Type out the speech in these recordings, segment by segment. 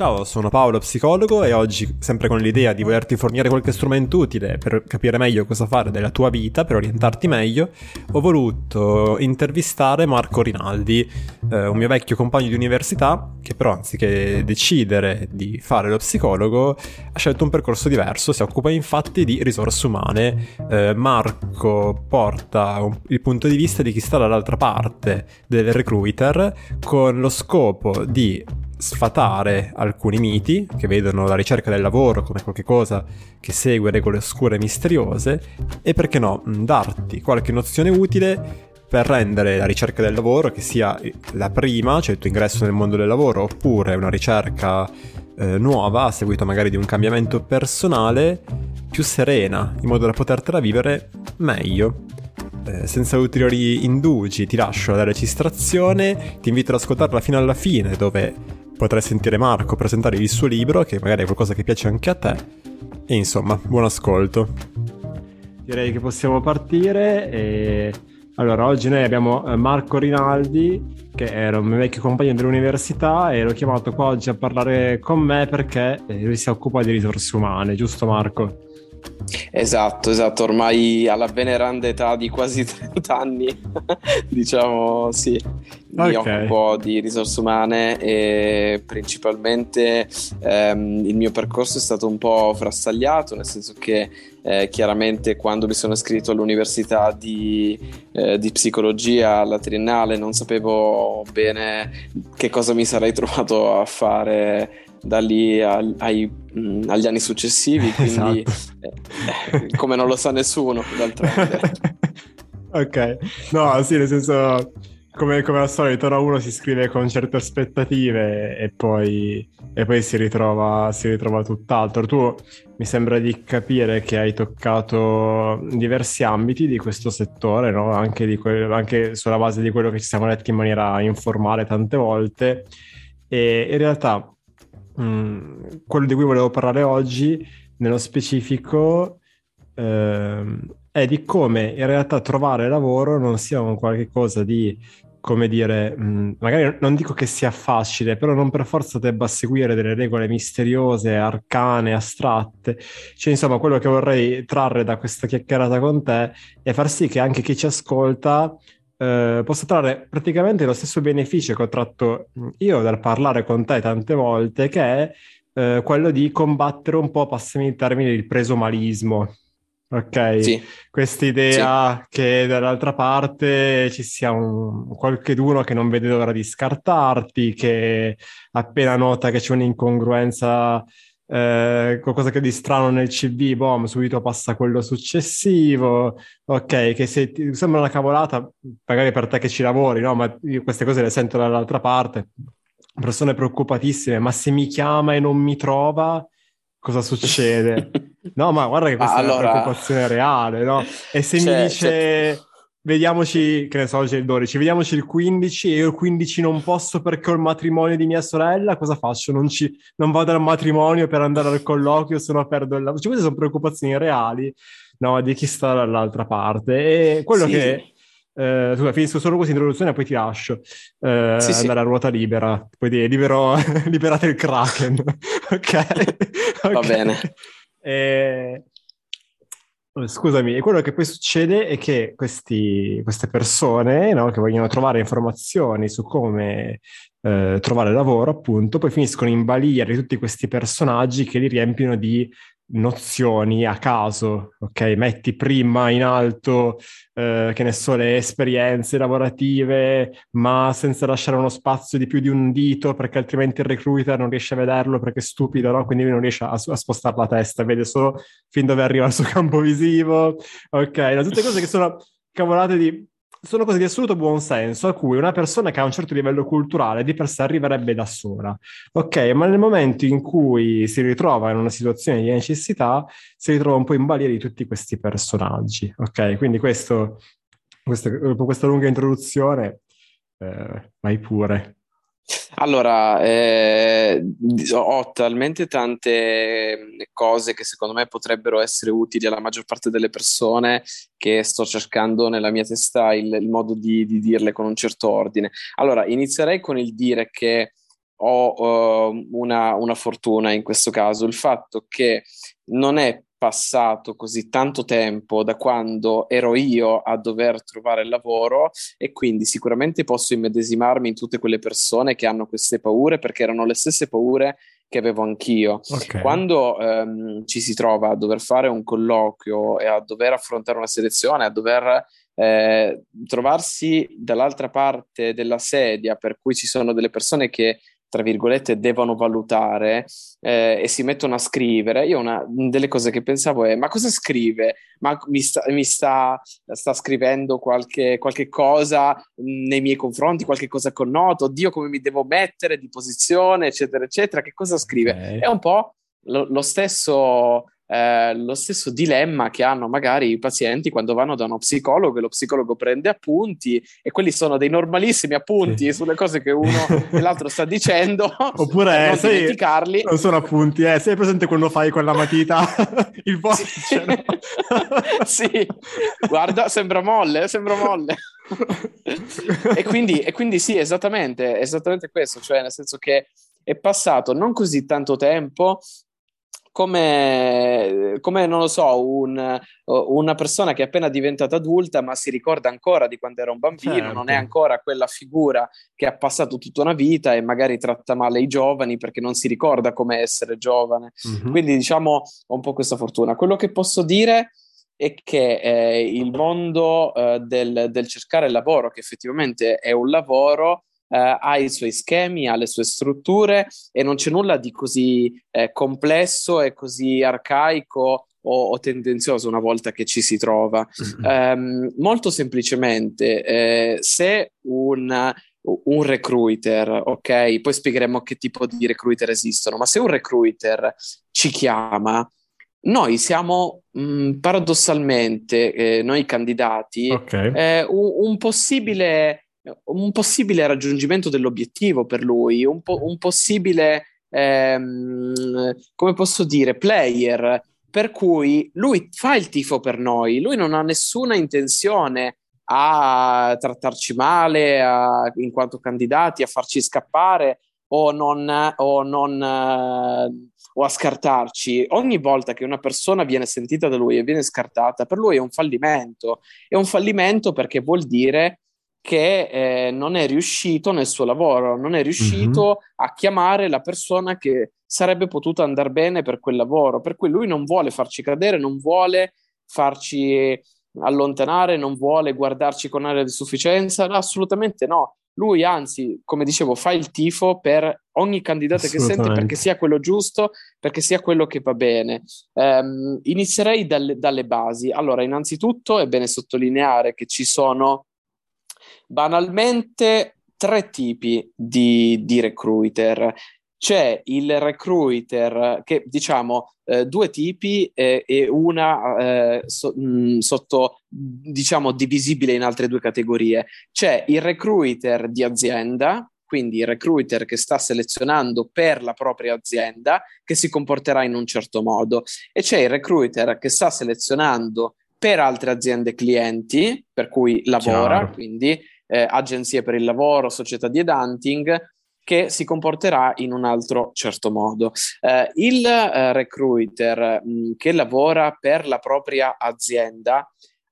Ciao, sono Paolo, psicologo, e oggi, sempre con l'idea di volerti fornire qualche strumento utile per capire meglio cosa fare della tua vita, per orientarti meglio, ho voluto intervistare Marco Rinaldi, un mio vecchio compagno di università, che però anziché decidere di fare lo psicologo ha scelto un percorso diverso, si occupa infatti di risorse umane. Marco porta il punto di vista di chi sta dall'altra parte del recruiter, con lo scopo di sfatare alcuni miti che vedono la ricerca del lavoro come qualcosa che segue regole oscure e misteriose, e perché no, darti qualche nozione utile per rendere la ricerca del lavoro, che sia la prima, cioè il tuo ingresso nel mondo del lavoro, oppure una ricerca nuova a seguito magari di un cambiamento personale, più serena, in modo da potertela vivere meglio. Senza ulteriori indugi ti lascio la registrazione, ti invito ad ascoltarla fino alla fine, dove potrai sentire Marco presentare il suo libro, che magari è qualcosa che piace anche a te, e insomma, buon ascolto. Direi che possiamo partire. Allora, oggi noi abbiamo Marco Rinaldi, che era un mio vecchio compagno dell'università, e l'ho chiamato qua oggi a parlare con me perché lui si occupa di risorse umane, giusto Marco? Esatto, ormai alla veneranda età di quasi 30 anni, diciamo, sì, mi occupo di risorse umane e principalmente il mio percorso è stato un po' frastagliato, nel senso che chiaramente quando mi sono iscritto all'università di psicologia alla triennale non sapevo bene che cosa mi sarei trovato a fare da lì agli anni successivi, quindi come non lo sa nessuno d'altronde. Ok, no, sì, nel senso, come al solito, uno si iscrive con certe aspettative e poi si ritrova tutt'altro. Tu mi sembra di capire che hai toccato diversi ambiti di questo settore, no? Anche sulla base di quello che ci siamo letti in maniera informale tante volte, e in realtà quello di cui volevo parlare oggi nello specifico è di come in realtà trovare lavoro non sia un qualche cosa di, come dire, magari non dico che sia facile, però non per forza debba seguire delle regole misteriose, arcane, astratte. Cioè, insomma, quello che vorrei trarre da questa chiacchierata con te è far sì che anche chi ci ascolta posso trarre praticamente lo stesso beneficio che ho tratto io dal parlare con te tante volte, che è quello di combattere un po', passami il termine, il presomalismo. Ok? Sì. Questa idea che dall'altra parte ci sia qualcheduno che non vede l'ora di scartarti, che appena nota che c'è un'incongruenza, qualcosa che di strano nel CV, boom, subito passa quello successivo. Ok, che se ti sembra una cavolata, magari per te che ci lavori, no? Ma io queste cose le sento dall'altra parte, persone preoccupatissime: ma se mi chiama e non mi trova, cosa succede? No, ma guarda che questa è una preoccupazione reale, no? E se mi dice vediamoci, che ne so, oggi è il 12, vediamoci il 15, e io il 15 non posso perché ho il matrimonio di mia sorella, cosa faccio? Non vado al matrimonio per andare al colloquio, se no perdo il lavoro. Cioè, queste sono preoccupazioni reali, no, di chi sta dall'altra parte. E quello che finisco solo questa introduzione e poi ti lascio andare a ruota libera, poi liberate il kraken. Ok, va bene. Scusami, e quello che poi succede è che queste persone, no, che vogliono trovare informazioni su come trovare lavoro, appunto, poi finiscono in balia di tutti questi personaggi che li riempiono di nozioni a caso. Ok, metti prima in alto che ne so, le esperienze lavorative, ma senza lasciare uno spazio di più di un dito, perché altrimenti il recruiter non riesce a vederlo, perché è stupido, no? Quindi non riesce a spostare la testa, vede solo fin dove arriva il suo campo visivo. Ok, no, tutte cose che sono cavolate sono cose di assoluto buon senso, a cui una persona che ha un certo livello culturale di per sé arriverebbe da sola. Ok, ma nel momento in cui si ritrova in una situazione di necessità, si ritrova un po' in balia di tutti questi personaggi. Ok, quindi dopo questa lunga introduzione, vai pure. Allora, ho talmente tante cose che secondo me potrebbero essere utili alla maggior parte delle persone, che sto cercando nella mia testa il modo di dirle con un certo ordine. Allora, inizierei con il dire che ho una fortuna in questo caso, il fatto che non è passato così tanto tempo da quando ero io a dover trovare lavoro, e quindi sicuramente posso immedesimarmi in tutte quelle persone che hanno queste paure, perché erano le stesse paure che avevo anch'io. Okay. Quando ci si trova a dover fare un colloquio e a dover affrontare una selezione, a dover trovarsi dall'altra parte della sedia, per cui ci sono delle persone che, tra virgolette, devono valutare e si mettono a scrivere. Io una delle cose che pensavo è: ma cosa scrive? Ma sta scrivendo qualche cosa nei miei confronti, qualche cosa connoto? Oddio, come mi devo mettere di posizione, eccetera, eccetera. Che cosa scrive? Okay. È un po' lo stesso dilemma che hanno magari i pazienti quando vanno da uno psicologo e lo psicologo prende appunti, e quelli sono dei normalissimi appunti, sì, sulle cose che uno e l'altro sta dicendo, oppure non dimenticarli. Non sono appunti, sei presente quando fai con la matita il vortice, no? Sì, guarda, sembra molle. e quindi sì, esattamente questo, cioè nel senso che è passato non così tanto tempo, come non lo so, una persona che è appena diventata adulta ma si ricorda ancora di quando era un bambino. Certo. Non è ancora quella figura che ha passato tutta una vita e magari tratta male i giovani perché non si ricorda come essere giovane. Mm-hmm. Quindi diciamo ho un po' questa fortuna. Quello che posso dire è che il mondo del cercare lavoro, che effettivamente è un lavoro, ha i suoi schemi, ha le sue strutture, e non c'è nulla di così complesso e così arcaico o tendenzioso una volta che ci si trova. Molto semplicemente, se un recruiter, ok, poi spiegheremo che tipo di recruiter esistono, ma se un recruiter ci chiama, noi siamo paradossalmente, noi candidati, okay, un possibile raggiungimento dell'obiettivo per lui, un possibile come posso dire, player, per cui lui fa il tifo per noi, lui non ha nessuna intenzione a trattarci male in quanto candidati, a farci scappare o a scartarci. Ogni volta che una persona viene sentita da lui e viene scartata, per lui è un fallimento, perché vuol dire che non è riuscito nel suo lavoro, non è riuscito a chiamare la persona che sarebbe potuta andar bene per quel lavoro, per cui lui non vuole farci cadere, non vuole farci allontanare, non vuole guardarci con aria di sufficienza, assolutamente no. Lui anzi, come dicevo, fa il tifo per ogni candidato che sente, perché sia quello giusto, perché sia quello che va bene. Inizierei dalle basi. Allora, innanzitutto è bene sottolineare che ci sono banalmente tre tipi di recruiter. C'è il recruiter che, diciamo, due tipi e una sotto, diciamo, divisibile in altre due categorie. C'è il recruiter di azienda, quindi il recruiter che sta selezionando per la propria azienda, che si comporterà in un certo modo, e c'è il recruiter che sta selezionando per altre aziende clienti, per cui lavora. Chiaro. Quindi agenzie per il lavoro, società di headhunting, che si comporterà in un altro certo modo. Il recruiter che lavora per la propria azienda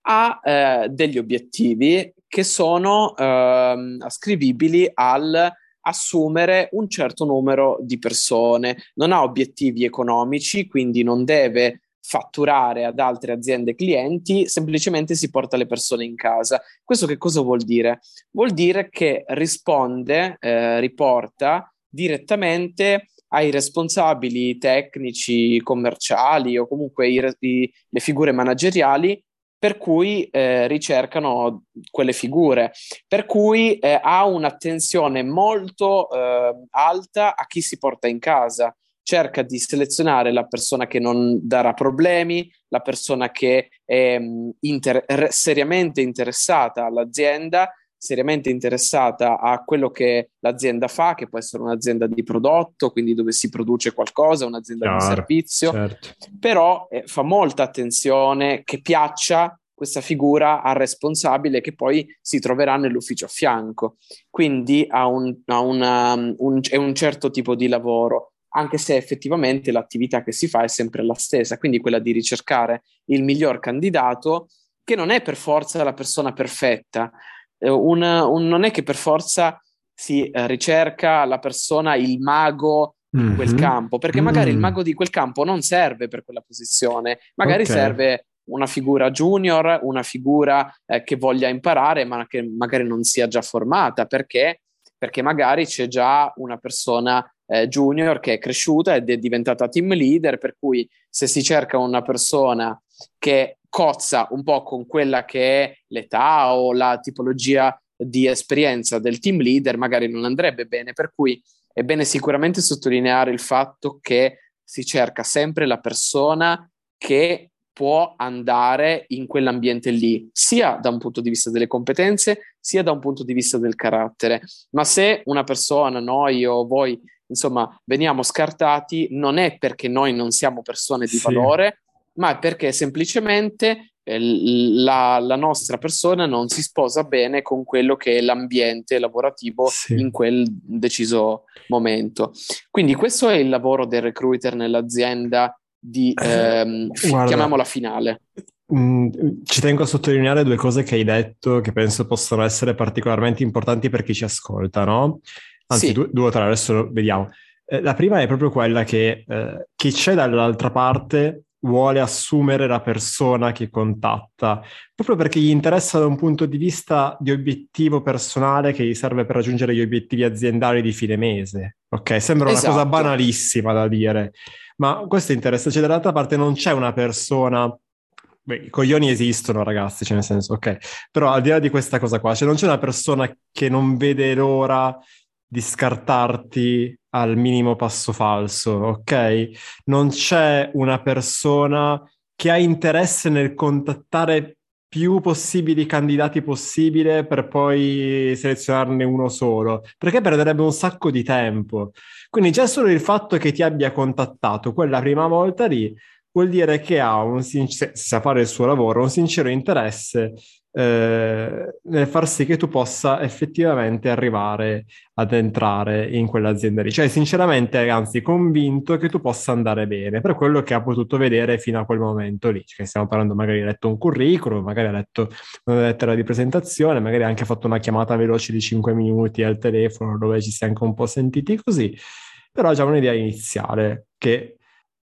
ha degli obiettivi che sono ascrivibili al assumere un certo numero di persone. Non ha obiettivi economici, quindi non deve fatturare ad altre aziende clienti, semplicemente si porta le persone in casa. Questo che cosa vuol dire? Vuol dire che risponde, riporta direttamente ai responsabili tecnici, commerciali o comunque le figure manageriali, per cui ricercano quelle figure, per cui ha un'attenzione molto alta a chi si porta in casa. Cerca di selezionare la persona che non darà problemi, la persona che è seriamente interessata all'azienda, seriamente interessata a quello che l'azienda fa, che può essere un'azienda di prodotto, quindi dove si produce qualcosa, un'azienda di servizio. Certo. Però fa molta attenzione che piaccia questa figura al responsabile che poi si troverà nell'ufficio a fianco. Quindi è un certo tipo di lavoro, anche se effettivamente l'attività che si fa è sempre la stessa, quindi quella di ricercare il miglior candidato, che non è per forza la persona perfetta, non è che per forza si ricerca la persona, il mago in quel campo, perché magari il mago di quel campo non serve per quella posizione, magari serve una figura junior, una figura che voglia imparare ma che magari non sia già formata, perché magari c'è già una persona junior che è cresciuta ed è diventata team leader, per cui se si cerca una persona che cozza un po' con quella che è l'età o la tipologia di esperienza del team leader, magari non andrebbe bene, per cui è bene sicuramente sottolineare il fatto che si cerca sempre la persona che può andare in quell'ambiente lì, sia da un punto di vista delle competenze, sia da un punto di vista del carattere. Ma se una persona, noi o voi, insomma, veniamo scartati, non è perché noi non siamo persone di valore, ma è perché semplicemente la nostra persona non si sposa bene con quello che è l'ambiente lavorativo in quel deciso momento. Quindi questo è il lavoro del recruiter nell'azienda di, chiamiamola finale. Ci tengo a sottolineare due cose che hai detto che penso possano essere particolarmente importanti per chi ci ascolta, no? Anzi, due o tre, adesso vediamo. La prima è proprio quella che chi c'è dall'altra parte vuole assumere la persona che contatta, proprio perché gli interessa da un punto di vista di obiettivo personale che gli serve per raggiungere gli obiettivi aziendali di fine mese. Ok, sembra una cosa banalissima da dire, ma questo interessa. Cioè, dall'altra parte non c'è una persona... Beh, i coglioni esistono, ragazzi, cioè nel senso, ok. Però al di là di questa cosa qua, cioè non c'è una persona che non vede l'ora di scartarti al minimo passo falso, ok? Non c'è una persona che ha interesse nel contattare più possibili candidati possibile per poi selezionarne uno solo, perché perderebbe un sacco di tempo. Quindi già solo il fatto che ti abbia contattato quella prima volta lì vuol dire che ha sa fare il suo lavoro, un sincero interesse nel far sì che tu possa effettivamente arrivare ad entrare in quell'azienda lì. Cioè sinceramente, anzi convinto che tu possa andare bene per quello che ha potuto vedere fino a quel momento lì. Cioè, stiamo parlando, magari ha letto un curriculum, magari ha letto una lettera di presentazione, magari ha anche fatto una chiamata veloce di 5 minuti al telefono dove ci si è anche un po' sentiti così, però ha già un'idea iniziale che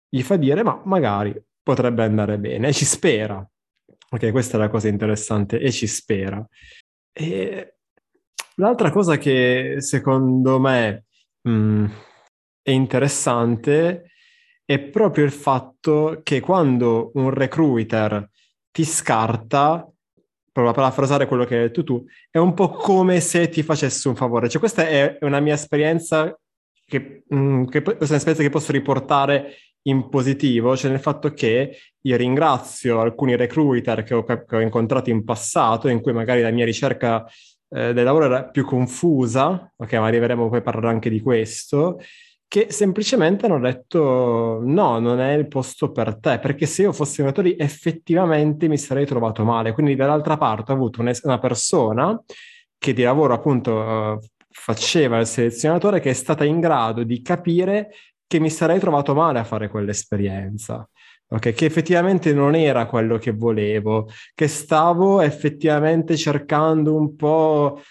gli fa dire ma magari potrebbe andare bene, e ci spera. Ok, questa è la cosa interessante, e ci spera. E l'altra cosa che secondo me è interessante è proprio il fatto che quando un recruiter ti scarta, proprio a parafrasare quello che hai detto tu, è un po' come se ti facesse un favore. Cioè questa è una mia esperienza che posso riportare in positivo, cioè nel fatto che io ringrazio alcuni recruiter che ho incontrato in passato, in cui magari la mia ricerca del lavoro era più confusa, ok, ma arriveremo poi a parlare anche di questo, che semplicemente hanno detto no, non è il posto per te, perché se io fossi andato lì effettivamente mi sarei trovato male. Quindi dall'altra parte ho avuto una persona che di lavoro appunto faceva il selezionatore, che è stata in grado di capire che mi sarei trovato male a fare quell'esperienza, ok? Che effettivamente non era quello che volevo, che stavo effettivamente cercando un po',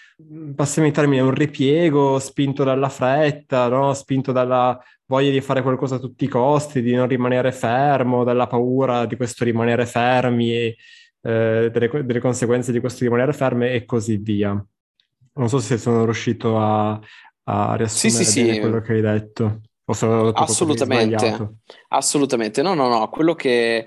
passiamo in termini, un ripiego spinto dalla fretta, no? Spinto dalla voglia di fare qualcosa a tutti i costi, di non rimanere fermo, dalla paura di questo rimanere fermi, delle conseguenze di questo rimanere fermi e così via. Non so se sono riuscito a riassumere bene quello che hai detto. Assolutamente. No. Quello che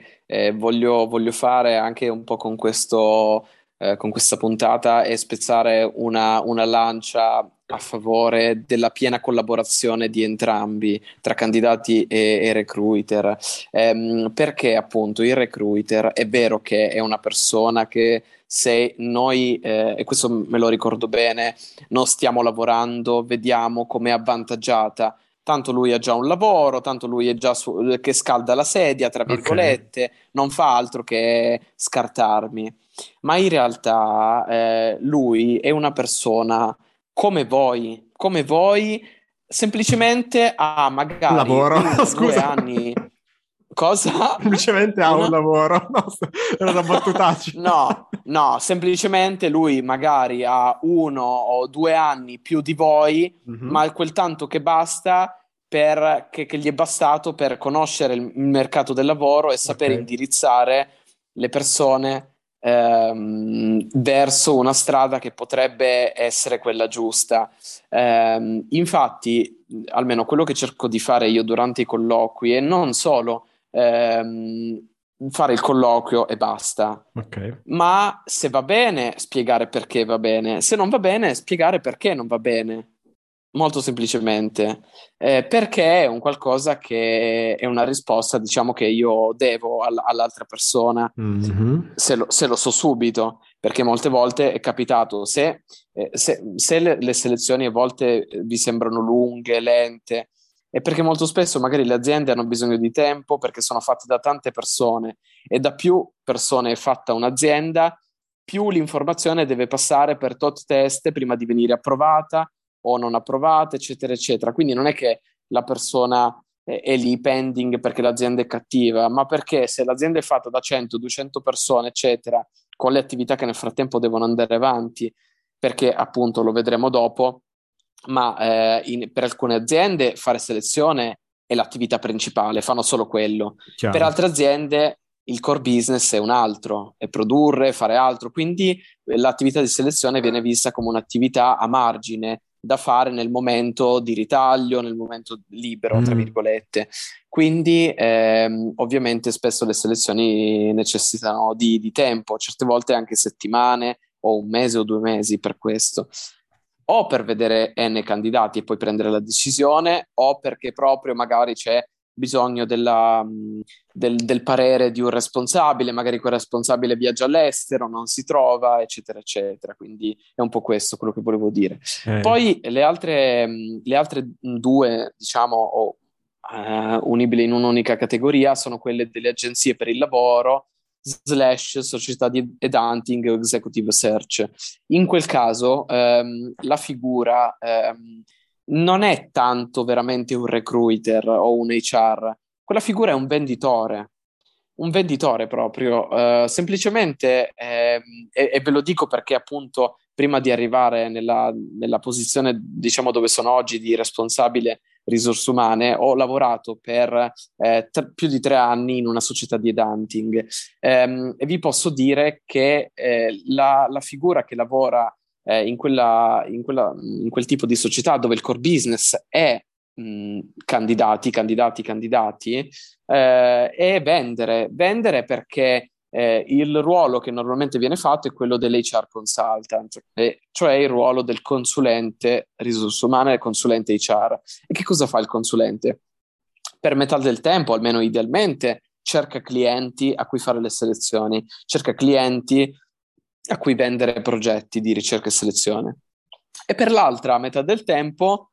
voglio fare anche un po' con questo, con questa puntata, è spezzare una lancia a favore della piena collaborazione di entrambi, tra candidati e recruiter, perché appunto il recruiter è vero che è una persona che, se noi, e questo me lo ricordo bene, non stiamo lavorando, vediamo come è avvantaggiata. Tanto lui ha già un lavoro, tanto lui è già che scalda la sedia, tra virgolette, non fa altro che scartarmi. ma in realtà lui è una persona come voi, semplicemente ha magari un lavoro. Due anni. Cosa? Semplicemente ha un lavoro. No, era una battutaccia. No, semplicemente lui magari ha 1 o 2 anni più di voi, ma quel tanto che basta che gli è bastato per conoscere il mercato del lavoro e sapere indirizzare le persone verso una strada che potrebbe essere quella giusta. Infatti, almeno quello che cerco di fare io durante i colloqui è non solo fare il colloquio e basta, ma se va bene spiegare perché va bene, se non va bene spiegare perché non va bene. Molto semplicemente, perché è un qualcosa che è una risposta, diciamo, che io devo all'altra persona, se lo so subito, perché molte volte è capitato, se le selezioni a volte vi sembrano lunghe, lente, è perché molto spesso magari le aziende hanno bisogno di tempo, perché sono fatte da tante persone, e da più persone è fatta un'azienda, più l'informazione deve passare per tot test prima di venire approvata, o non approvate, eccetera, eccetera. Quindi non è che la persona è lì pending perché l'azienda è cattiva, ma perché se l'azienda è fatta da 100, 200 persone, eccetera, con le attività che nel frattempo devono andare avanti, perché appunto lo vedremo dopo, ma per alcune aziende fare selezione è l'attività principale, fanno solo quello. Chiaro. Per altre aziende il core business è un altro, è produrre, fare altro, quindi l'attività di selezione viene vista come un'attività a margine, da fare nel momento di ritaglio, nel momento libero, tra virgolette. Quindi ovviamente spesso le selezioni necessitano di tempo, certe volte anche settimane o 1 mese o 2 mesi per questo, o per vedere n candidati e poi prendere la decisione, o perché proprio magari c'è bisogno del parere di un responsabile, magari quel responsabile viaggia all'estero, non si trova, eccetera eccetera. Quindi è un po' questo quello che volevo dire. Poi le altre due, diciamo, unibili in un'unica categoria, sono quelle delle agenzie per il lavoro / società di headhunting o executive search. In quel caso la figura non è tanto veramente un recruiter o un HR, quella figura è un venditore proprio, semplicemente, e ve lo dico perché appunto prima di arrivare nella posizione, diciamo, dove sono oggi di responsabile risorse umane, ho lavorato per più di 3 anni in una società di headhunting, e vi posso dire che la figura che lavora in quel tipo di società dove il core business è candidati, e vendere, perché il ruolo che normalmente viene fatto è quello dell'HR consultant, cioè il ruolo del consulente risorse umane e consulente HR. E che cosa fa il consulente? Per metà del tempo, almeno idealmente, cerca clienti a cui fare le selezioni, cerca clienti a cui vendere progetti di ricerca e selezione, e per l'altra metà del tempo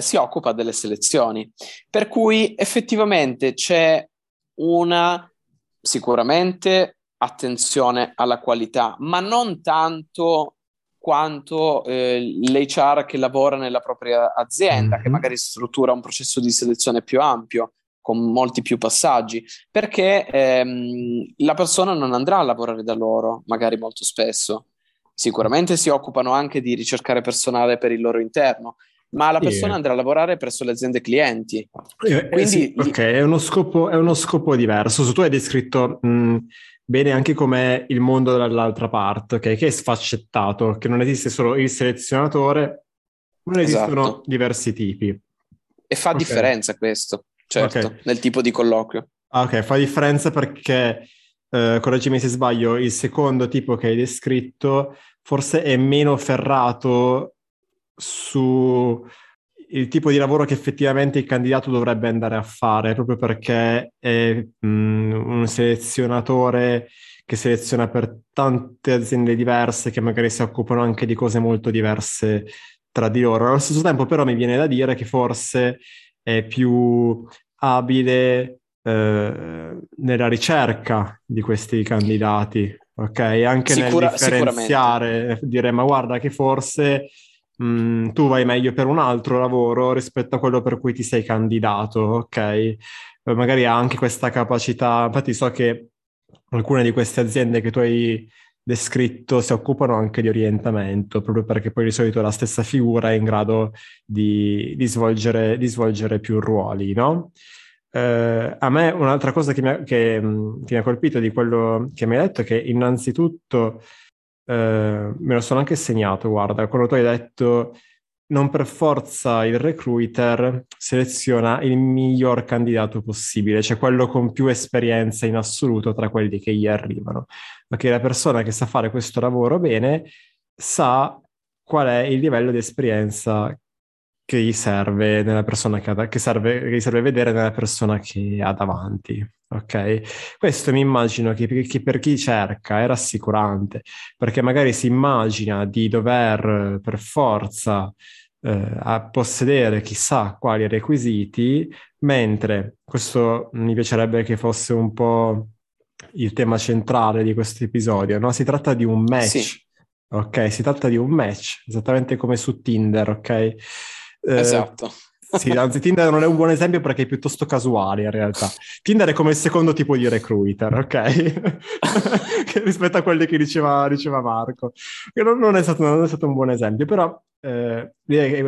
si occupa delle selezioni, per cui effettivamente c'è una sicuramente attenzione alla qualità, ma non tanto quanto l'HR che lavora nella propria azienda, che magari struttura un processo di selezione più ampio, con molti più passaggi, perché la persona non andrà a lavorare da loro, magari molto spesso. Sicuramente si occupano anche di ricercare personale per il loro interno, ma la persona andrà a lavorare presso le aziende clienti. Quindi è uno scopo diverso. Tu hai descritto bene anche com'è il mondo dall'altra parte, che è sfaccettato, che non esiste solo il selezionatore, ma esistono diversi tipi. E fa differenza questo. Certo, nel tipo di colloquio. Fa differenza perché, correggimi se sbaglio, il secondo tipo che hai descritto forse è meno ferrato su il tipo di lavoro che effettivamente il candidato dovrebbe andare a fare, proprio perché è un selezionatore che seleziona per tante aziende diverse che magari si occupano anche di cose molto diverse tra di loro. Allo stesso tempo però mi viene da dire che forse è più abile nella ricerca di questi candidati. Ok, anche nel differenziare, dire ma guarda che forse tu vai meglio per un altro lavoro rispetto a quello per cui ti sei candidato, ok? Magari ha anche questa capacità, infatti so che alcune di queste aziende che tu hai descritto si occupano anche di orientamento, proprio perché poi di solito la stessa figura è in grado di svolgere più ruoli, no? A me un'altra cosa che mi ha colpito di quello che mi hai detto è che innanzitutto me lo sono anche segnato, guarda, quando tu hai detto non per forza il recruiter seleziona il miglior candidato possibile, cioè quello con più esperienza in assoluto tra quelli che gli arrivano, perché la persona che sa fare questo lavoro bene sa qual è il livello di esperienza che gli serve nella persona che gli serve vedere nella persona che ha davanti, ok? Questo mi immagino che per chi cerca è rassicurante, perché magari si immagina di dover per forza possedere chissà quali requisiti, mentre questo mi piacerebbe che fosse un po' il tema centrale di questo episodio, no? Si tratta di un match, sì. Ok? Si tratta di un match, esattamente come su Tinder, ok? Esatto. Sì, anzi Tinder non è un buon esempio perché è piuttosto casuale in realtà. Tinder è come il secondo tipo di recruiter, ok? Che rispetto a quelli che diceva Marco, che non è stato un buon esempio, però è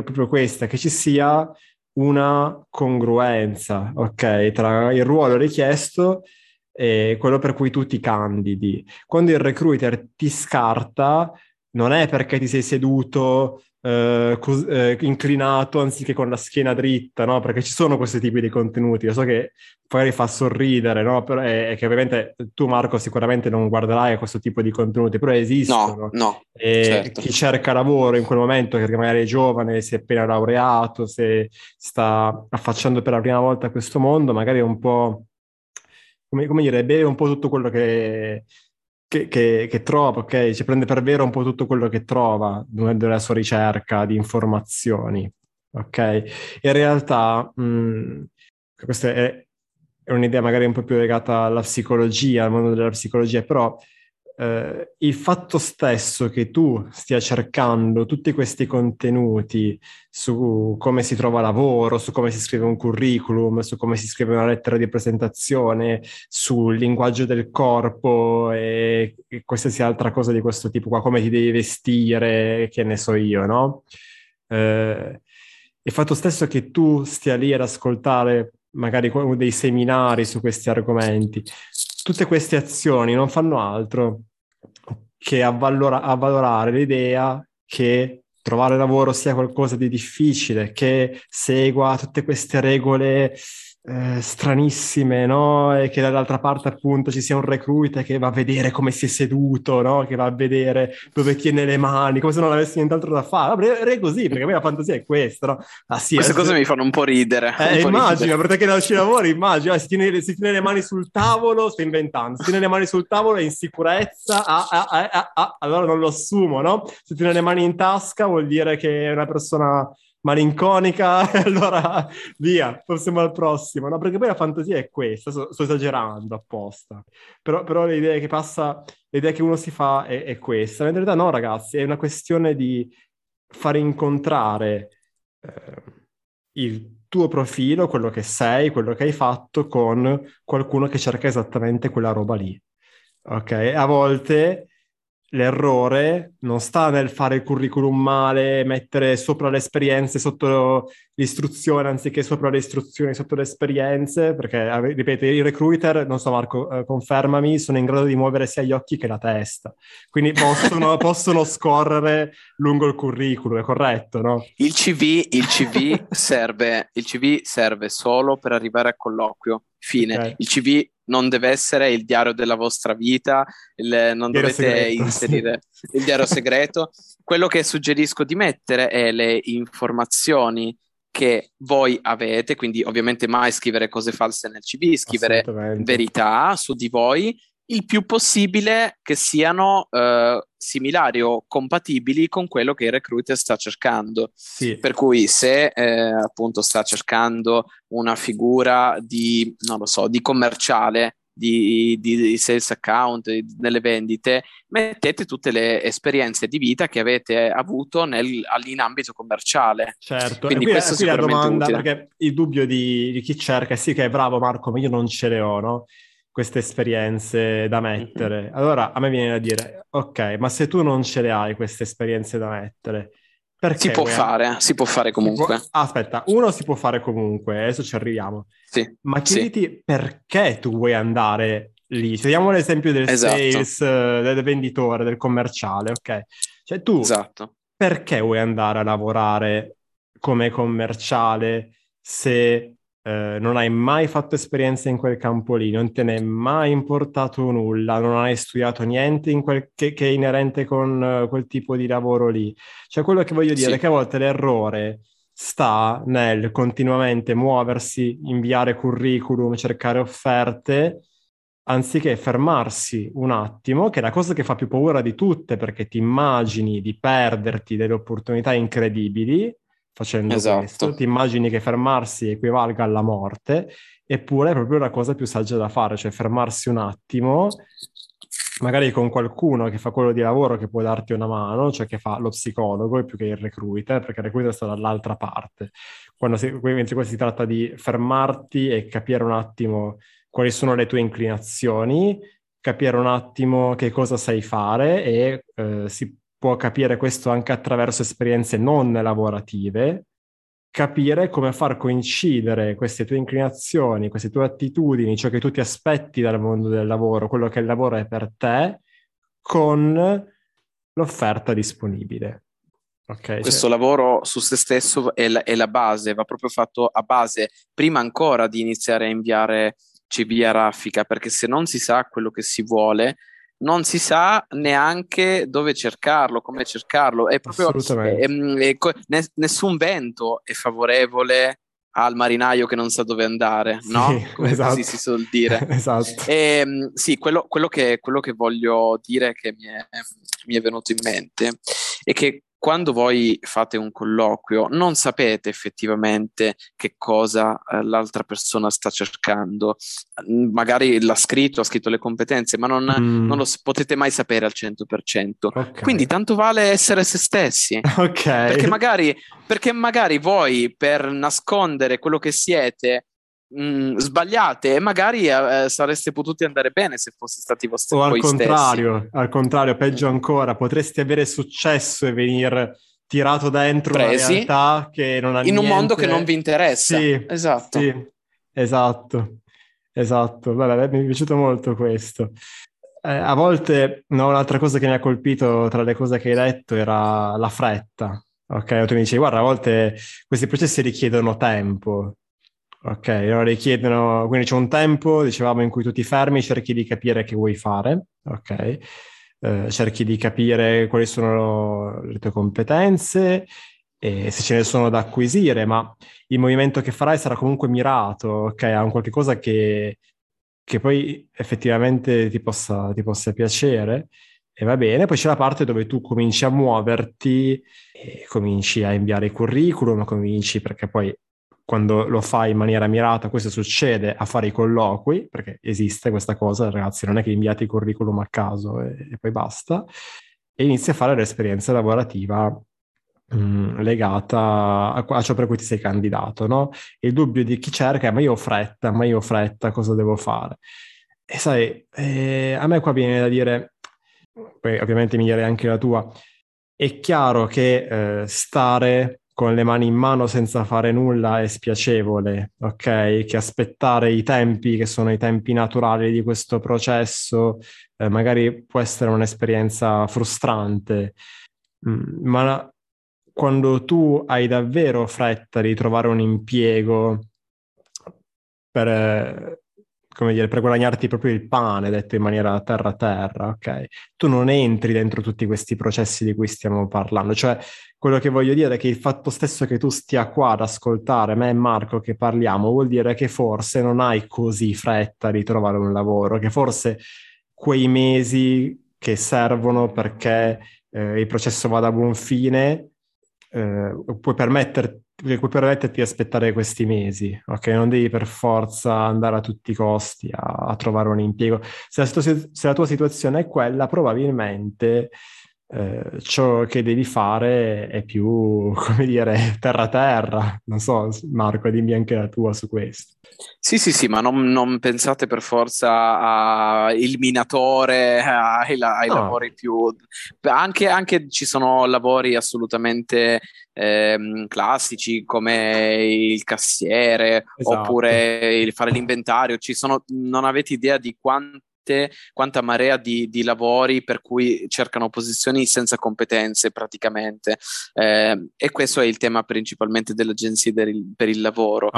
proprio questa, che ci sia una congruenza, ok? Tra il ruolo richiesto e quello per cui tu ti candidi. Quando il recruiter ti scarta, non è perché ti sei seduto inclinato anziché con la schiena dritta, no? Perché ci sono questi tipi di contenuti. Io so che magari fa sorridere, no? Però è che ovviamente tu, Marco, sicuramente non guarderai a questo tipo di contenuti, però esistono. No, e certo. Chi cerca lavoro in quel momento, perché magari è giovane, si è appena laureato, se sta affacciando per la prima volta questo mondo, magari è un po', come dire, beve un po' tutto quello che trova, ok? Ci prende per vero un po' tutto quello che trova durante la sua ricerca di informazioni, ok? In realtà questa è un'idea magari un po' più legata alla psicologia, al mondo della psicologia, però il fatto stesso che tu stia cercando tutti questi contenuti su come si trova lavoro, su come si scrive un curriculum, su come si scrive una lettera di presentazione, sul linguaggio del corpo e qualsiasi altra cosa di questo tipo qua, come ti devi vestire, che ne so io, no? Il fatto stesso che tu stia lì ad ascoltare magari dei seminari su questi argomenti, tutte queste azioni non fanno altro che avvalorare l'idea che trovare lavoro sia qualcosa di difficile, che segua tutte queste regole stranissime, no? E che dall'altra parte appunto ci sia un recruiter che va a vedere come si è seduto, no? Che va a vedere dove tiene le mani, come se non avessi nient'altro da fare. Vabbè, è così, perché a me la fantasia è questa, no? Ah, sì, queste cose mi fanno un po' ridere. Immagino, perché da lavori immagino, si tiene le mani sul tavolo, sto inventando, si tiene le mani sul tavolo è in sicurezza, allora non lo assumo, no? Se tiene le mani in tasca vuol dire che è una persona malinconica, allora via, passiamo al prossimo, no? Perché poi la fantasia è questa, sto esagerando apposta, però l'idea che uno si fa è questa, in realtà no ragazzi, è una questione di far incontrare il tuo profilo, quello che sei, quello che hai fatto, con qualcuno che cerca esattamente quella roba lì, ok? A volte l'errore non sta nel fare il curriculum male, mettere sopra le esperienze, sotto l'istruzione, anziché sopra le istruzioni, sotto le esperienze, perché, ripeto, i recruiter, non so Marco, confermami, sono in grado di muovere sia gli occhi che la testa. Quindi possono scorrere lungo il curriculum, è corretto, no? Il CV serve solo per arrivare al colloquio, fine. Okay. Il CV non deve essere il diario della vostra vita, non dovete segreto. Inserire il diario segreto. Quello che suggerisco di mettere è le informazioni che voi avete, quindi ovviamente mai scrivere cose false nel CV, scrivere verità su di voi, il più possibile che siano similari o compatibili con quello che il recruiter sta cercando. Sì. Per cui se appunto sta cercando una figura di, non lo so, di commerciale, di sales account, nelle vendite, mettete tutte le esperienze di vita che avete avuto in ambito commerciale. Certo, quindi questa è la domanda, utile. Perché il dubbio di chi cerca, sì che è bravo Marco, ma io non ce le ho, no? Queste esperienze da mettere. Mm-hmm. Allora a me viene da dire, ok, ma se tu non ce le hai queste esperienze da mettere, perché si può fare comunque. Si può fare comunque, adesso ci arriviamo. Sì. Ma chiediti perché tu vuoi andare lì. Vediamo l'esempio del sales, del venditore, del commerciale, ok? Cioè tu perché vuoi andare a lavorare come commerciale se non hai mai fatto esperienza in quel campo lì, non te ne è mai importato nulla, non hai studiato niente in quel che è inerente con quel tipo di lavoro lì. Cioè quello che voglio dire è che a volte l'errore sta nel continuamente muoversi, inviare curriculum, cercare offerte, anziché fermarsi un attimo, che è la cosa che fa più paura di tutte, perché ti immagini di perderti delle opportunità incredibili facendo questo, ti immagini che fermarsi equivalga alla morte, eppure è proprio la cosa più saggia da fare, cioè fermarsi un attimo, magari con qualcuno che fa quello di lavoro che può darti una mano, cioè che fa lo psicologo più che il recruiter, perché il recruiter sta dall'altra parte. Mentre qua si tratta di fermarti e capire un attimo quali sono le tue inclinazioni, capire un attimo che cosa sai fare e si può capire questo anche attraverso esperienze non lavorative, capire come far coincidere queste tue inclinazioni, queste tue attitudini, ciò che tu ti aspetti dal mondo del lavoro, quello che il lavoro è per te, con l'offerta disponibile. Okay, questo lavoro su se stesso è la base, va proprio fatto a base, prima ancora di iniziare a inviare CV a raffica, perché se non si sa quello che si vuole, non si sa neanche dove cercarlo, come cercarlo. È proprio nessun vento è favorevole al marinaio che non sa dove andare, no? Così si suol dire. E, sì, quello che voglio dire, che mi è venuto in mente, è che quando voi fate un colloquio non sapete effettivamente che cosa l'altra persona sta cercando. Magari ha scritto le competenze, ma non lo potete mai sapere al 100%. Okay. Quindi tanto vale essere se stessi. Okay. Perché magari voi, per nascondere quello che siete, sbagliate, e magari sareste potuti andare bene se fosse stati vostri stessi. Al contrario, peggio ancora, potresti avere successo e venire tirato dentro una realtà che non ha in niente... un mondo che non vi interessa. Sì, esatto. Sì, esatto. Vabbè, mi è piaciuto molto questo. A volte, no, un'altra cosa che mi ha colpito tra le cose che hai detto era la fretta. Ok, tu mi dici, guarda, a volte questi processi richiedono tempo. Ok, allora richiedono, quindi c'è un tempo, dicevamo, in cui tu ti fermi, cerchi di capire che vuoi fare, ok? Cerchi di capire quali sono le tue competenze e se ce ne sono da acquisire, ma il movimento che farai sarà comunque mirato, ok? A un qualche cosa che poi effettivamente ti possa piacere. E va bene, poi c'è la parte dove tu cominci a muoverti, e cominci a inviare il curriculum, perché poi... quando lo fai in maniera mirata, questo succede, a fare i colloqui, perché esiste questa cosa, ragazzi, non è che inviate i curriculum a caso e poi basta, e inizi a fare l'esperienza lavorativa legata a ciò per cui ti sei candidato, no? Il dubbio di chi cerca è, ma io ho fretta, cosa devo fare? E sai, a me qua viene da dire, poi ovviamente mi direi anche la tua, è chiaro che stare... con le mani in mano senza fare nulla è spiacevole, ok? Che aspettare i tempi, che sono i tempi naturali di questo processo, magari può essere un'esperienza frustrante, ma quando tu hai davvero fretta di trovare un impiego per guadagnarti proprio il pane, detto in maniera terra-terra, ok? Tu non entri dentro tutti questi processi di cui stiamo parlando. Cioè, quello che voglio dire è che il fatto stesso che tu stia qua ad ascoltare me e Marco che parliamo vuol dire che forse non hai così fretta di trovare un lavoro, che forse quei mesi che servono perché il processo vada a buon fine, puoi permetterti recupererete e aspettare questi mesi, ok? Non devi per forza andare a tutti i costi a trovare un impiego. Se la tua situazione è quella, probabilmente ciò che devi fare è più, come dire, terra-terra. Non so, Marco, dimmi anche la tua su questo. Sì, ma non pensate per forza al minatore, ai lavori più... Anche ci sono lavori assolutamente classici come il cassiere, esatto, oppure il fare l'inventario. Ci sono, non avete idea di quanta marea di lavori per cui cercano posizioni senza competenze praticamente, e questo è il tema principalmente dell'agenzia per il lavoro.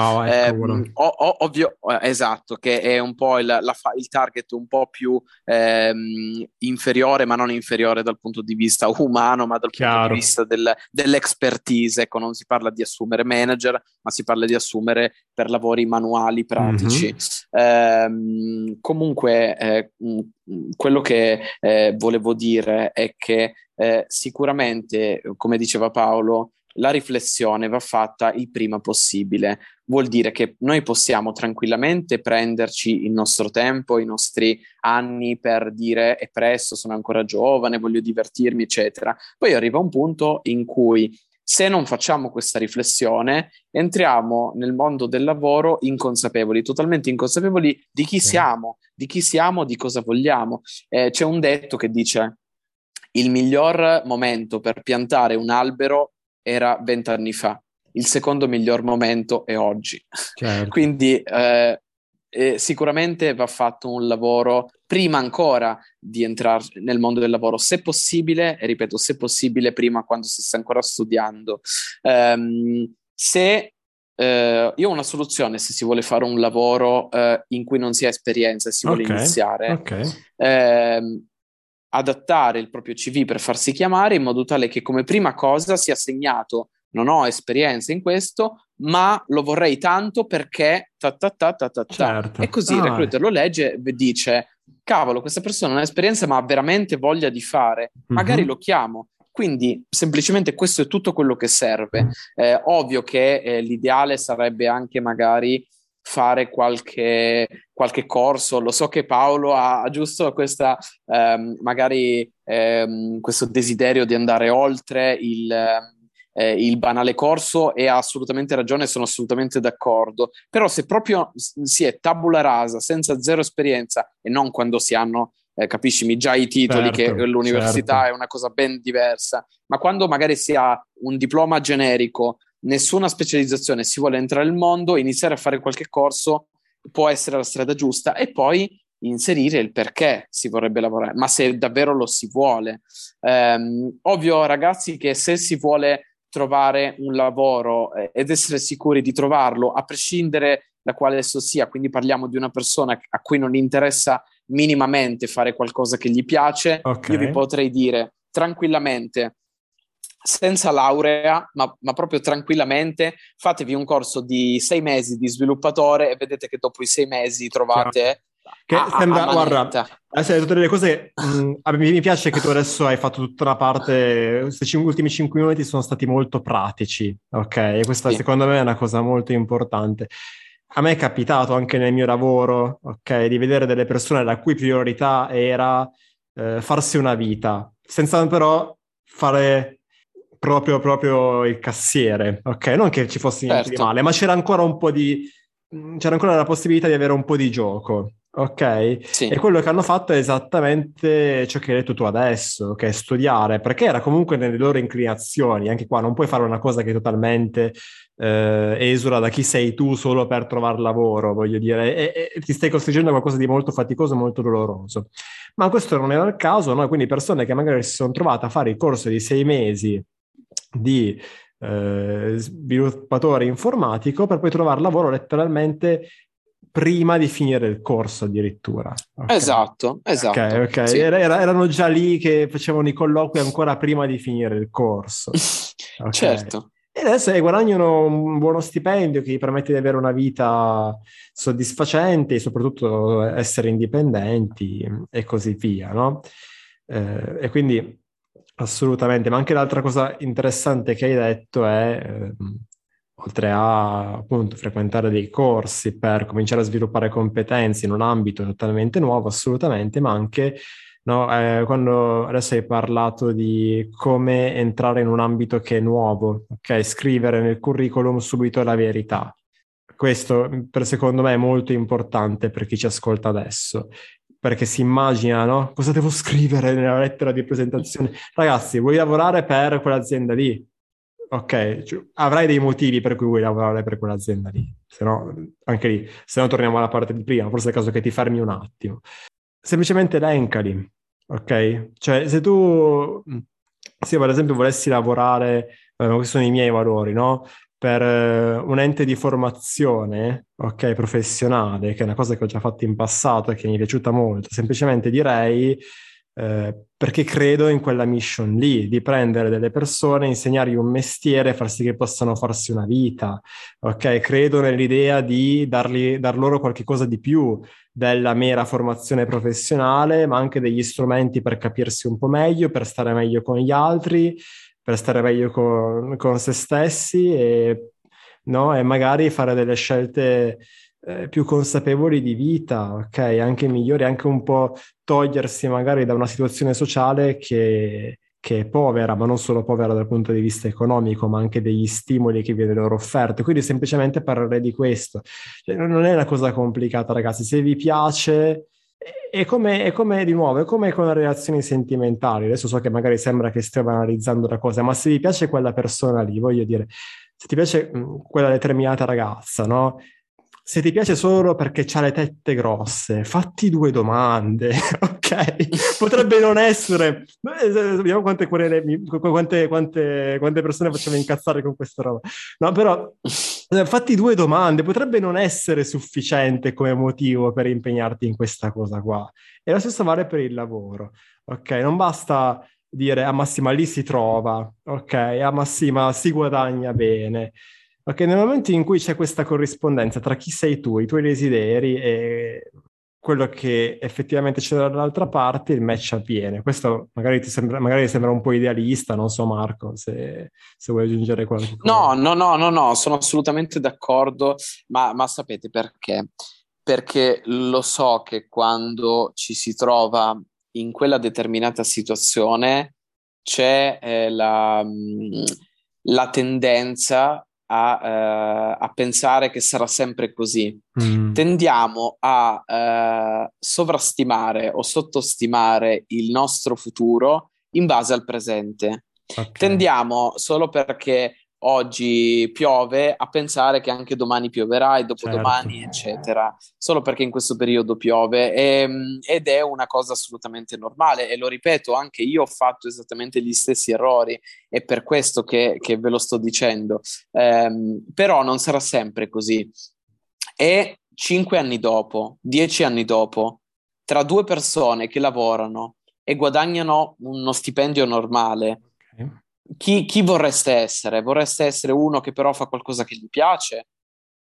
Ovvio, esatto, che è un po' il target un po' più inferiore, ma non inferiore dal punto di vista umano, ma dal punto di vista dell'expertise. Ecco, non si parla di assumere manager, ma si parla di assumere per lavori manuali pratici. Mm-hmm. Comunque quello che volevo dire è che sicuramente, come diceva Paolo, la riflessione va fatta il prima possibile. Vuol dire che noi possiamo tranquillamente prenderci il nostro tempo, i nostri anni per dire è presto, sono ancora giovane, voglio divertirmi, eccetera. Poi arriva un punto in cui, se non facciamo questa riflessione, entriamo nel mondo del lavoro inconsapevoli, totalmente inconsapevoli di chi siamo, di cosa vogliamo. C'è un detto che dice: il miglior momento per piantare un albero era 20 anni fa, il secondo miglior momento è oggi. Certo. Quindi sicuramente va fatto un lavoro prima ancora di entrare nel mondo del lavoro, se possibile, e ripeto, se possibile prima, quando si sta ancora studiando. Io ho una soluzione, se si vuole fare un lavoro in cui non si ha esperienza e si vuole iniziare. Adattare il proprio CV per farsi chiamare, in modo tale che come prima cosa sia segnato: non ho esperienza in questo, ma lo vorrei tanto perché ta. Certo. E così il recruiter lo legge e dice: cavolo, questa persona non ha esperienza ma ha veramente voglia di fare, magari lo chiamo. Quindi semplicemente questo è tutto quello che serve. Ovvio che l'ideale sarebbe anche magari fare qualche corso. Lo so che Paolo ha giusto questa magari questo desiderio di andare oltre il banale corso, e ha assolutamente ragione, sono assolutamente d'accordo. Però se proprio si è tabula rasa, senza zero esperienza, e non quando si hanno, capiscimi, già i titoli, certo, che l'università è una cosa ben diversa, ma quando magari si ha un diploma generico, nessuna specializzazione, si vuole entrare nel mondo, iniziare a fare qualche corso può essere la strada giusta, e poi inserire il perché si vorrebbe lavorare, ma se davvero lo si vuole. Ovvio, ragazzi, che se si vuole trovare un lavoro ed essere sicuri di trovarlo, a prescindere da quale esso sia, quindi parliamo di una persona a cui non interessa minimamente fare qualcosa che gli piace, io vi potrei dire tranquillamente, senza laurea, ma proprio tranquillamente, fatevi un corso di 6 mesi di sviluppatore e vedete che dopo i 6 mesi trovate... Che sembra, guarda, essere tutte le cose. Mi piace che tu adesso hai fatto tutta la parte. Questi ultimi 5 minuti sono stati molto pratici, ok? E questa, secondo me, è una cosa molto importante. A me è capitato anche nel mio lavoro, ok, di vedere delle persone la cui priorità era farsi una vita, senza però fare proprio il cassiere, ok? Non che ci fosse niente di male, ma c'era ancora la possibilità di avere un po' di gioco, ok? Sì. E quello che hanno fatto è esattamente ciò che hai detto tu adesso, che è studiare, perché era comunque nelle loro inclinazioni. Anche qua non puoi fare una cosa che totalmente esula da chi sei tu solo per trovare lavoro, voglio dire, e ti stai costringendo a qualcosa di molto faticoso e molto doloroso. Ma questo non era il caso, no? Quindi persone che magari si sono trovate a fare il corso di 6 mesi di sviluppatore informatico per poi trovare lavoro letteralmente prima di finire il corso addirittura. Okay. Esatto. Okay. Sì. Erano già lì che facevano i colloqui ancora prima di finire il corso. Okay. Certo. E adesso guadagnano un buono stipendio che gli permette di avere una vita soddisfacente e soprattutto essere indipendenti e così via, no? E quindi assolutamente. Ma anche l'altra cosa interessante che hai detto è oltre a appunto frequentare dei corsi per cominciare a sviluppare competenze in un ambito totalmente nuovo, assolutamente, ma anche quando adesso hai parlato di come entrare in un ambito che è nuovo, ok? Scrivere nel curriculum subito la verità. Questo per secondo me è molto importante per chi ci ascolta adesso, perché si immagina, no? Cosa devo scrivere nella lettera di presentazione? Ragazzi, vuoi lavorare per quell'azienda lì? Ok, cioè, avrai dei motivi per cui vuoi lavorare per quell'azienda lì, se no, anche lì, se no torniamo alla parte di prima, forse è il caso che ti fermi un attimo. Semplicemente elencali, ok? Cioè, se tu, se io per esempio volessi lavorare, questi sono i miei valori, no? Per un ente di formazione, ok, professionale, che è una cosa che ho già fatto in passato e che mi è piaciuta molto, semplicemente direi... perché credo in quella mission lì, di prendere delle persone, insegnargli un mestiere, far sì che possano farsi una vita, ok? Credo nell'idea di dar loro qualche cosa di più della mera formazione professionale, ma anche degli strumenti per capirsi un po' meglio, per stare meglio con gli altri, per stare meglio con se stessi e, no? E magari fare delle scelte più consapevoli di vita, ok? Anche migliori, anche un po' togliersi magari da una situazione sociale che è povera, ma non solo povera dal punto di vista economico, ma anche degli stimoli che viene loro offerto. Quindi semplicemente parlare di questo. Cioè, non è una cosa complicata, ragazzi. Se vi piace... E come di nuovo, è come con le relazioni sentimentali. Adesso so che magari sembra che stiamo analizzando la cosa, ma se vi piace quella persona lì, voglio dire, se ti piace quella determinata ragazza, no? Se ti piace solo perché c'ha le tette grosse, fatti due domande, ok? Potrebbe non essere... Vediamo quante persone facciamo incazzare con questa roba. No, però fatti due domande, potrebbe non essere sufficiente come motivo per impegnarti in questa cosa qua. E lo stesso vale per il lavoro, ok? Non basta dire, ah Massima lì si trova, ok? Ah Massima si guadagna bene. Ok, nel momento in cui c'è questa corrispondenza tra chi sei tu, i tuoi desideri e quello che effettivamente c'è dall'altra parte, il match avviene. Questo magari ti sembra un po' idealista, non so Marco, se vuoi aggiungere qualcosa. No, sono assolutamente d'accordo, ma sapete perché? Perché lo so che quando ci si trova in quella determinata situazione c'è la tendenza a pensare che sarà sempre così. Tendiamo a sovrastimare o sottostimare il nostro futuro in base al presente. Okay. Tendiamo, solo perché oggi piove, a pensare che anche domani pioverà e dopodomani, certo, eccetera, solo perché in questo periodo piove, ed è una cosa assolutamente normale, e lo ripeto, anche io ho fatto esattamente gli stessi errori, è per questo che ve lo sto dicendo, però non sarà sempre così, e 5 anni dopo, 10 anni dopo, tra due persone che lavorano e guadagnano uno stipendio normale, okay, Chi vorreste essere? Vorreste essere uno che però fa qualcosa che gli piace,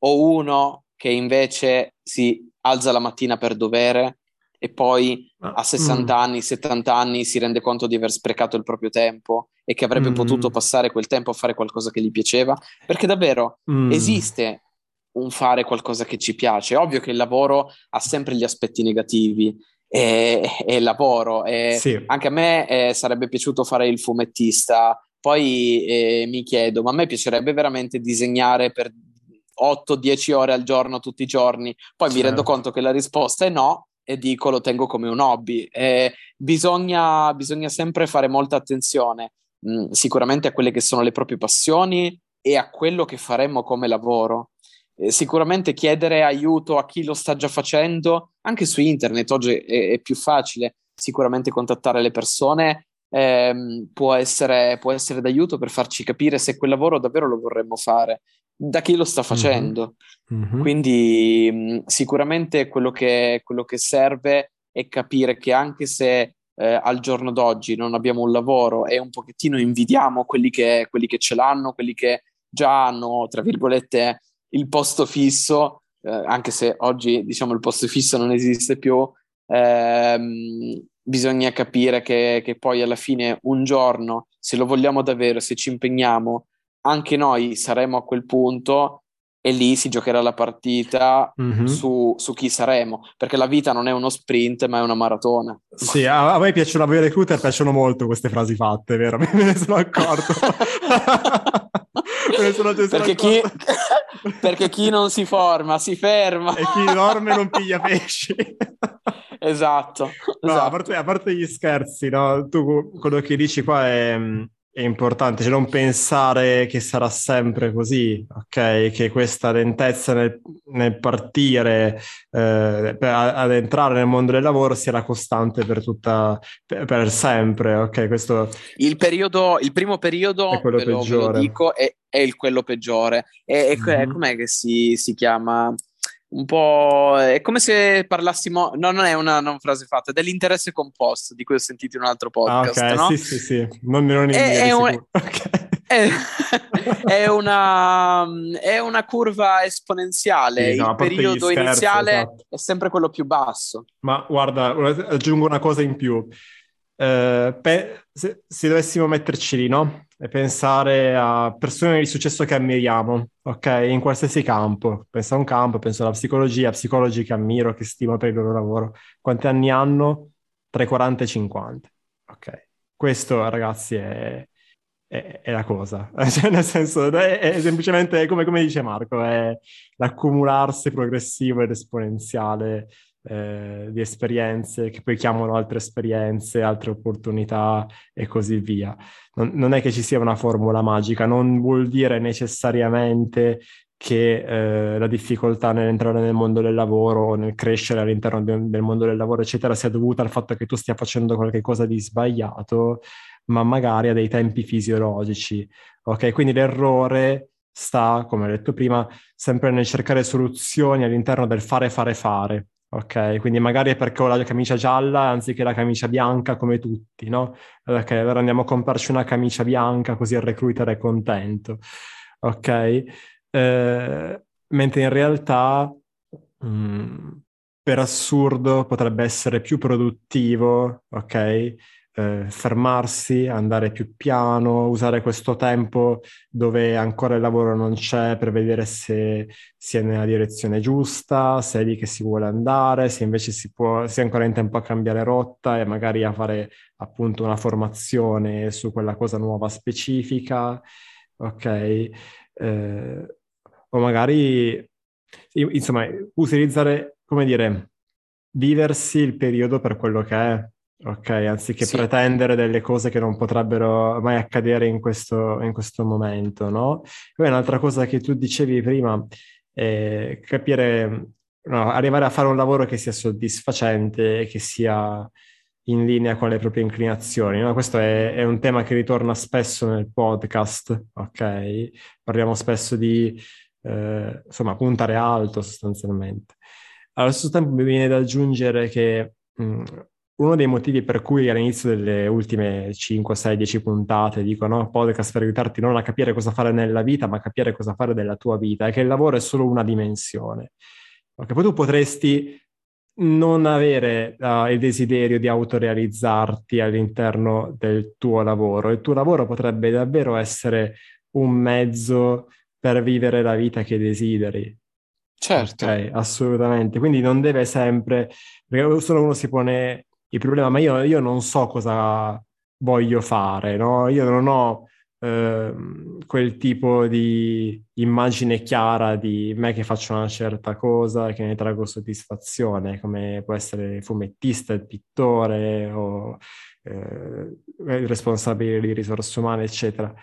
o uno che invece si alza la mattina per dovere e poi a 60 anni, 70 anni si rende conto di aver sprecato il proprio tempo e che avrebbe potuto passare quel tempo a fare qualcosa che gli piaceva? Perché davvero esiste un fare qualcosa che ci piace. È ovvio che il lavoro ha sempre gli aspetti negativi, e lavoro, e sì, anche a me sarebbe piaciuto fare il fumettista, poi mi chiedo, ma a me piacerebbe veramente disegnare per 8-10 ore al giorno tutti i giorni, poi certo, mi rendo conto che la risposta è no e dico lo tengo come un hobby. Bisogna sempre fare molta attenzione sicuramente a quelle che sono le proprie passioni e a quello che faremo come lavoro. Sicuramente chiedere aiuto a chi lo sta già facendo, anche su internet oggi è più facile, sicuramente contattare le persone può essere d'aiuto per farci capire se quel lavoro davvero lo vorremmo fare, da chi lo sta facendo. Quindi sicuramente quello che serve è capire che anche se al giorno d'oggi non abbiamo un lavoro e un pochettino invidiamo quelli che ce l'hanno, quelli che già hanno, tra virgolette, il posto fisso, anche se oggi diciamo il posto fisso non esiste più, bisogna capire che poi alla fine un giorno, se lo vogliamo davvero, se ci impegniamo, anche noi saremo a quel punto e lì si giocherà la partita su chi saremo, perché la vita non è uno sprint ma è una maratona. Sì, a me piacciono, a voi recruiter piacciono molto queste frasi fatte, vero? Me ne sono accorto. Perché chi non si forma si ferma e chi dorme non piglia pesci. Esatto. No, a parte gli scherzi, no? Tu quello che dici qua è importante, cioè non pensare che sarà sempre così, ok? Che questa lentezza nel partire, ad entrare nel mondo del lavoro sia la costante per sempre, ok? Questo il primo periodo è quello peggiore. Ve lo dico, è quello peggiore. Com'è che si chiama? Un po' è come se parlassimo, no, non è una non frase fatta, dell'interesse composto di cui ho sentito in un altro podcast. Ah, ok, no? sì, non è una curva esponenziale. Sì, no, il periodo iniziale, esatto, è sempre quello più basso. Ma guarda, aggiungo una cosa in più. Se dovessimo metterci lì, no? E pensare a persone di successo che ammiriamo, ok? In qualsiasi campo. Penso a un campo, penso alla psicologia, psicologi che ammiro, che stimo per il loro lavoro. Quanti anni hanno? Tra i 40 e i 50, ok? Questo, ragazzi, è la cosa. Cioè, nel senso, è semplicemente, come dice Marco, è l'accumularsi progressivo ed esponenziale di esperienze che poi chiamano altre esperienze, altre opportunità e così via. Non è che ci sia una formula magica, non vuol dire necessariamente che la difficoltà nell'entrare nel mondo del lavoro o nel crescere all'interno del mondo del lavoro eccetera sia dovuta al fatto che tu stia facendo qualcosa di sbagliato, ma magari a dei tempi fisiologici, ok? Quindi l'errore sta, come ho detto prima, sempre nel cercare soluzioni all'interno del fare. Ok, quindi magari è perché ho la camicia gialla anziché la camicia bianca come tutti, no? Ok, allora andiamo a comprarci una camicia bianca così il recruiter è contento, ok? Mentre in realtà, per assurdo, potrebbe essere più produttivo, ok? Fermarsi, andare più piano, usare questo tempo dove ancora il lavoro non c'è per vedere se si è nella direzione giusta, se è lì che si vuole andare, se invece si è ancora in tempo a cambiare rotta e magari a fare appunto una formazione su quella cosa nuova specifica, ok? O magari, insomma, utilizzare, come dire, viversi il periodo per quello che è. Ok, anziché pretendere delle cose che non potrebbero mai accadere in questo momento, no? Poi un'altra cosa che tu dicevi prima è arrivare a fare un lavoro che sia soddisfacente e che sia in linea con le proprie inclinazioni, no? Questo è un tema che ritorna spesso nel podcast, ok? Parliamo spesso di, insomma, puntare alto sostanzialmente. Allo stesso tempo mi viene da aggiungere che uno dei motivi per cui all'inizio delle ultime 5, 6, 10 puntate dico, no, podcast per aiutarti non a capire cosa fare nella vita, ma a capire cosa fare della tua vita, è che il lavoro è solo una dimensione. Okay, poi tu potresti non avere il desiderio di autorealizzarti all'interno del tuo lavoro. Il tuo lavoro potrebbe davvero essere un mezzo per vivere la vita che desideri. Certo. Okay, assolutamente. Quindi non deve sempre... Perché solo uno si pone... Il problema, ma io non so cosa voglio fare, no? Io non ho quel tipo di immagine chiara di me che faccio una certa cosa e che ne trago soddisfazione, come può essere il fumettista, il pittore o il responsabile di risorse umane, eccetera.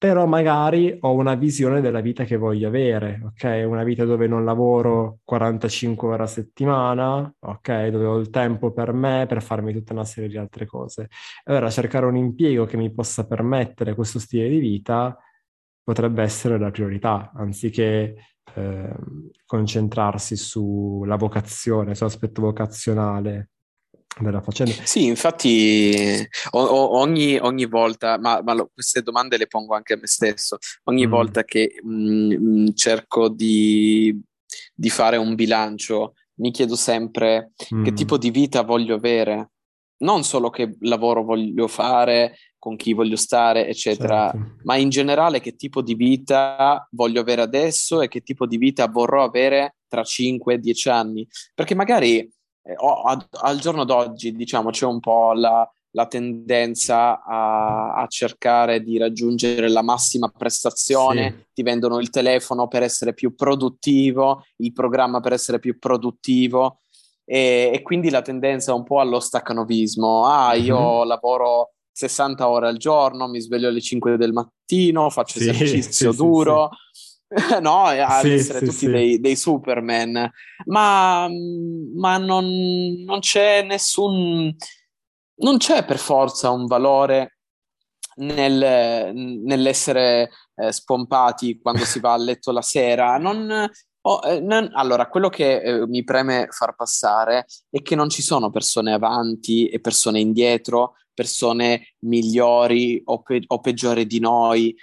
Però magari ho una visione della vita che voglio avere, ok? Una vita dove non lavoro 45 ore a settimana, ok? Dove ho il tempo per me, per farmi tutta una serie di altre cose. Allora cercare un impiego che mi possa permettere questo stile di vita potrebbe essere la priorità, anziché concentrarsi sulla vocazione, sull'aspetto vocazionale della faccenda. Sì, infatti ogni volta, ma queste domande le pongo anche a me stesso, ogni volta che cerco di fare un bilancio mi chiedo sempre che tipo di vita voglio avere, non solo che lavoro voglio fare con chi voglio stare, eccetera. Certo. Ma in generale che tipo di vita voglio avere adesso e che tipo di vita vorrò avere tra 5-10 anni? Perché magari al giorno d'oggi, diciamo, c'è un po' la tendenza a cercare di raggiungere la massima prestazione, sì. Ti vendono il telefono per essere più produttivo, il programma per essere più produttivo, e quindi la tendenza è un po' allo staccanovismo. Io lavoro 60 ore al giorno, mi sveglio alle 5 del mattino, faccio esercizio duro, sì. No, ad essere tutti dei Superman, ma non c'è nessun... Non c'è per forza un valore nell'essere spompati quando si va a letto la sera. Allora, quello che mi preme far passare è che non ci sono persone avanti e persone indietro, persone migliori o peggiori di noi.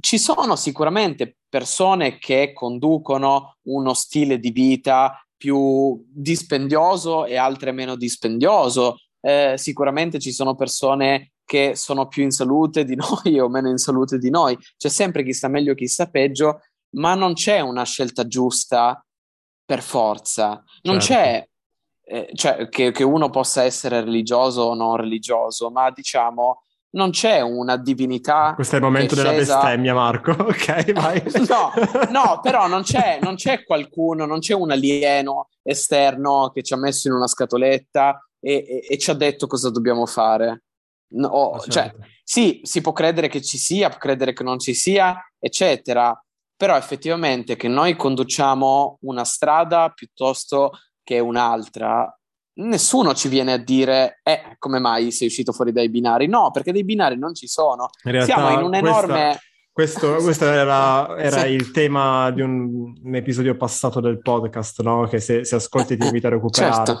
Ci sono sicuramente persone che conducono uno stile di vita più dispendioso e altre meno dispendioso. Sicuramente ci sono persone che sono più in salute di noi o meno in salute di noi, c'è sempre chi sta meglio, chi sta peggio, ma non c'è una scelta giusta per forza, non c'è che uno possa essere religioso o non religioso, ma diciamo non c'è una divinità. Questo è il momento della bestemmia, Marco. Ok, vai. No, però non c'è qualcuno, non c'è un alieno esterno che ci ha messo in una scatoletta e ci ha detto cosa dobbiamo fare. No, cioè, sì, si può credere che ci sia, può credere che non ci sia, eccetera, però effettivamente che noi conduciamo una strada piuttosto che un'altra, nessuno ci viene a dire come mai sei uscito fuori dai binari. No, perché dei binari non ci sono, in realtà, siamo in un enorme... Questo era il tema di un episodio passato del podcast, no? Che se ascolti ti invita a recuperare.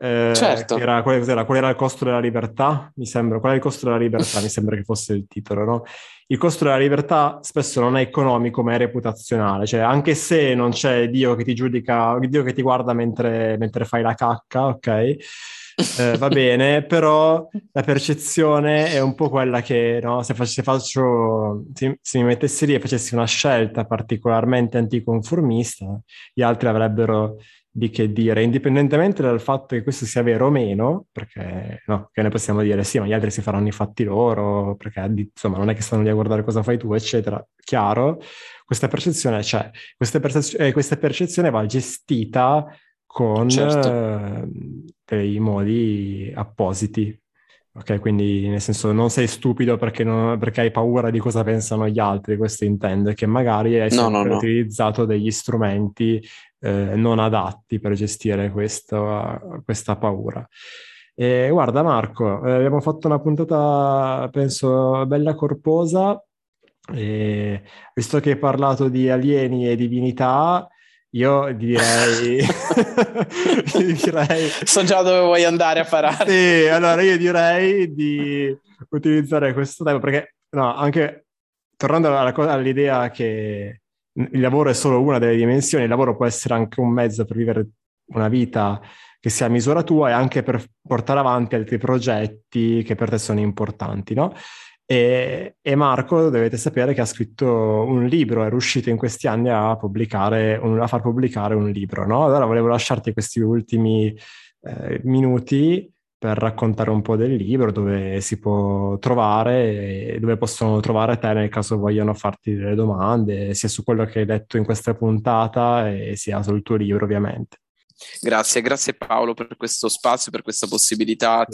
Certo. Qual era il costo della libertà? Mi sembra. Qual è il costo della libertà? Mi sembra che fosse il titolo, no? Il costo della libertà spesso non è economico, ma è reputazionale. Cioè, anche se non c'è Dio che ti giudica, Dio che ti guarda mentre fai la cacca, ok? Va bene, però la percezione è un po' quella che, no? Se mi mettessi lì e facessi una scelta particolarmente anticonformista, gli altri avrebbero di che dire, indipendentemente dal fatto che questo sia vero o meno, perché no, che noi possiamo dire sì, ma gli altri si faranno i fatti loro, perché insomma non è che stanno lì a guardare cosa fai tu, eccetera. Chiaro, questa percezione c'è, questa percezione va gestita con dei modi appositi. Ok, quindi nel senso non sei stupido perché hai paura di cosa pensano gli altri, questo intende, che magari hai utilizzato degli strumenti non adatti per gestire questa paura. E guarda Marco, abbiamo fatto una puntata, penso, bella corposa, e visto che hai parlato di alieni e divinità, io direi... So già dove vuoi andare a parare. Sì, allora io direi di utilizzare questo tempo, perché no, anche tornando all'idea che il lavoro è solo una delle dimensioni, il lavoro può essere anche un mezzo per vivere una vita che sia a misura tua e anche per portare avanti altri progetti che per te sono importanti, no? E Marco, dovete sapere che ha scritto un libro, è riuscito in questi anni a far pubblicare un libro, no? Allora volevo lasciarti questi ultimi minuti per raccontare un po' del libro, dove si può trovare e dove possono trovare te nel caso vogliano farti delle domande, sia su quello che hai detto in questa puntata e sia sul tuo libro, ovviamente. Grazie Paolo per questo spazio, per questa possibilità.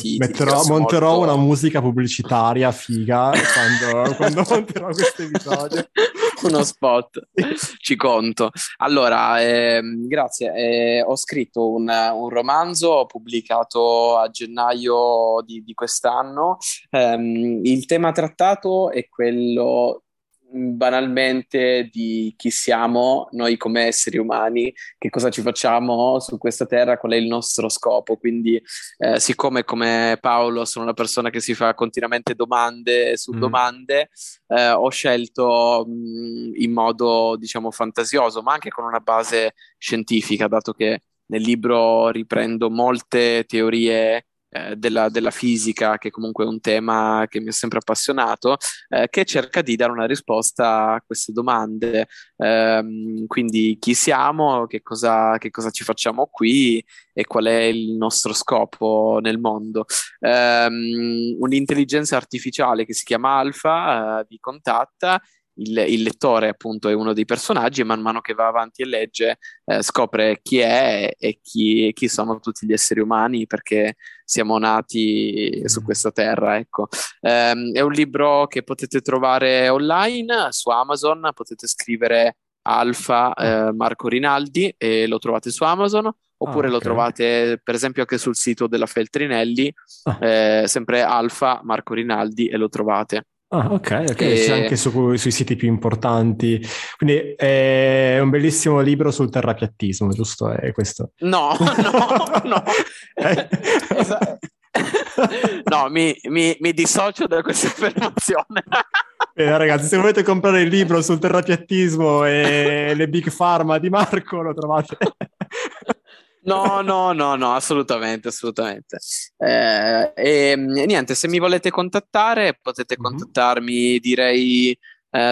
Monterò molto una musica pubblicitaria figa quando monterò questo episodio. Uno spot, ci conto. Allora, grazie. Ho scritto un romanzo pubblicato a gennaio di quest'anno. Il tema trattato è quello banalmente di chi siamo noi come esseri umani, che cosa ci facciamo su questa terra, qual è il nostro scopo. Quindi siccome come Paolo sono una persona che si fa continuamente domande su domande, ho scelto in modo, diciamo, fantasioso, ma anche con una base scientifica, dato che nel libro riprendo molte teorie della fisica, che comunque è un tema che mi ha sempre appassionato, che cerca di dare una risposta a queste domande, quindi chi siamo, che cosa ci facciamo qui e qual è il nostro scopo nel mondo. Un'intelligenza artificiale che si chiama Alfa vi contatta. Il lettore appunto è uno dei personaggi e man mano che va avanti e legge scopre chi è e chi sono tutti gli esseri umani, perché siamo nati su questa terra, ecco. È un libro che potete trovare online su Amazon, potete scrivere Alfa Marco Rinaldi e lo trovate su Amazon, oppure lo trovate per esempio anche sul sito della Feltrinelli, sempre Alfa Marco Rinaldi, e lo trovate. Ah, ok, e... c'è anche sui siti più importanti, quindi è un bellissimo libro sul terrapiattismo, giusto? È questo? No. No, mi dissocio da questa affermazione. Ragazzi, se volete comprare il libro sul terrapiattismo e le big pharma di Marco, lo trovate. No, assolutamente. E niente, se mi volete contattare, potete contattarmi, direi,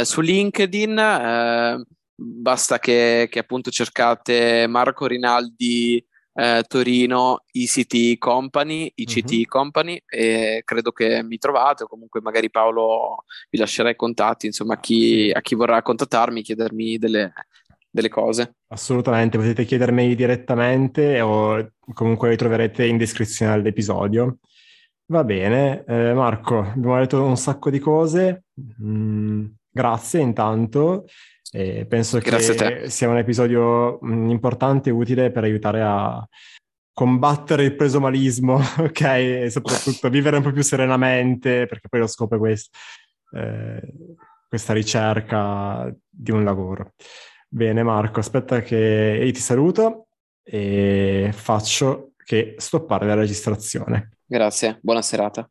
su LinkedIn. Basta che appunto cercate Marco Rinaldi Torino ICT Company, e credo che mi trovate, o comunque magari Paolo vi lascerà i contatti, insomma, a chi vorrà contattarmi, chiedermi delle cose. Assolutamente, potete chiedermi direttamente o comunque li troverete in descrizione all'episodio. Va bene, Marco, abbiamo detto un sacco di cose, grazie intanto, penso che sia un episodio importante e utile per aiutare a combattere il presomalismo, ok? E soprattutto vivere un po' più serenamente, perché poi lo scopo è questa ricerca di un lavoro. Bene Marco, aspetta che ti saluto e faccio che stoppare la registrazione. Grazie, buona serata.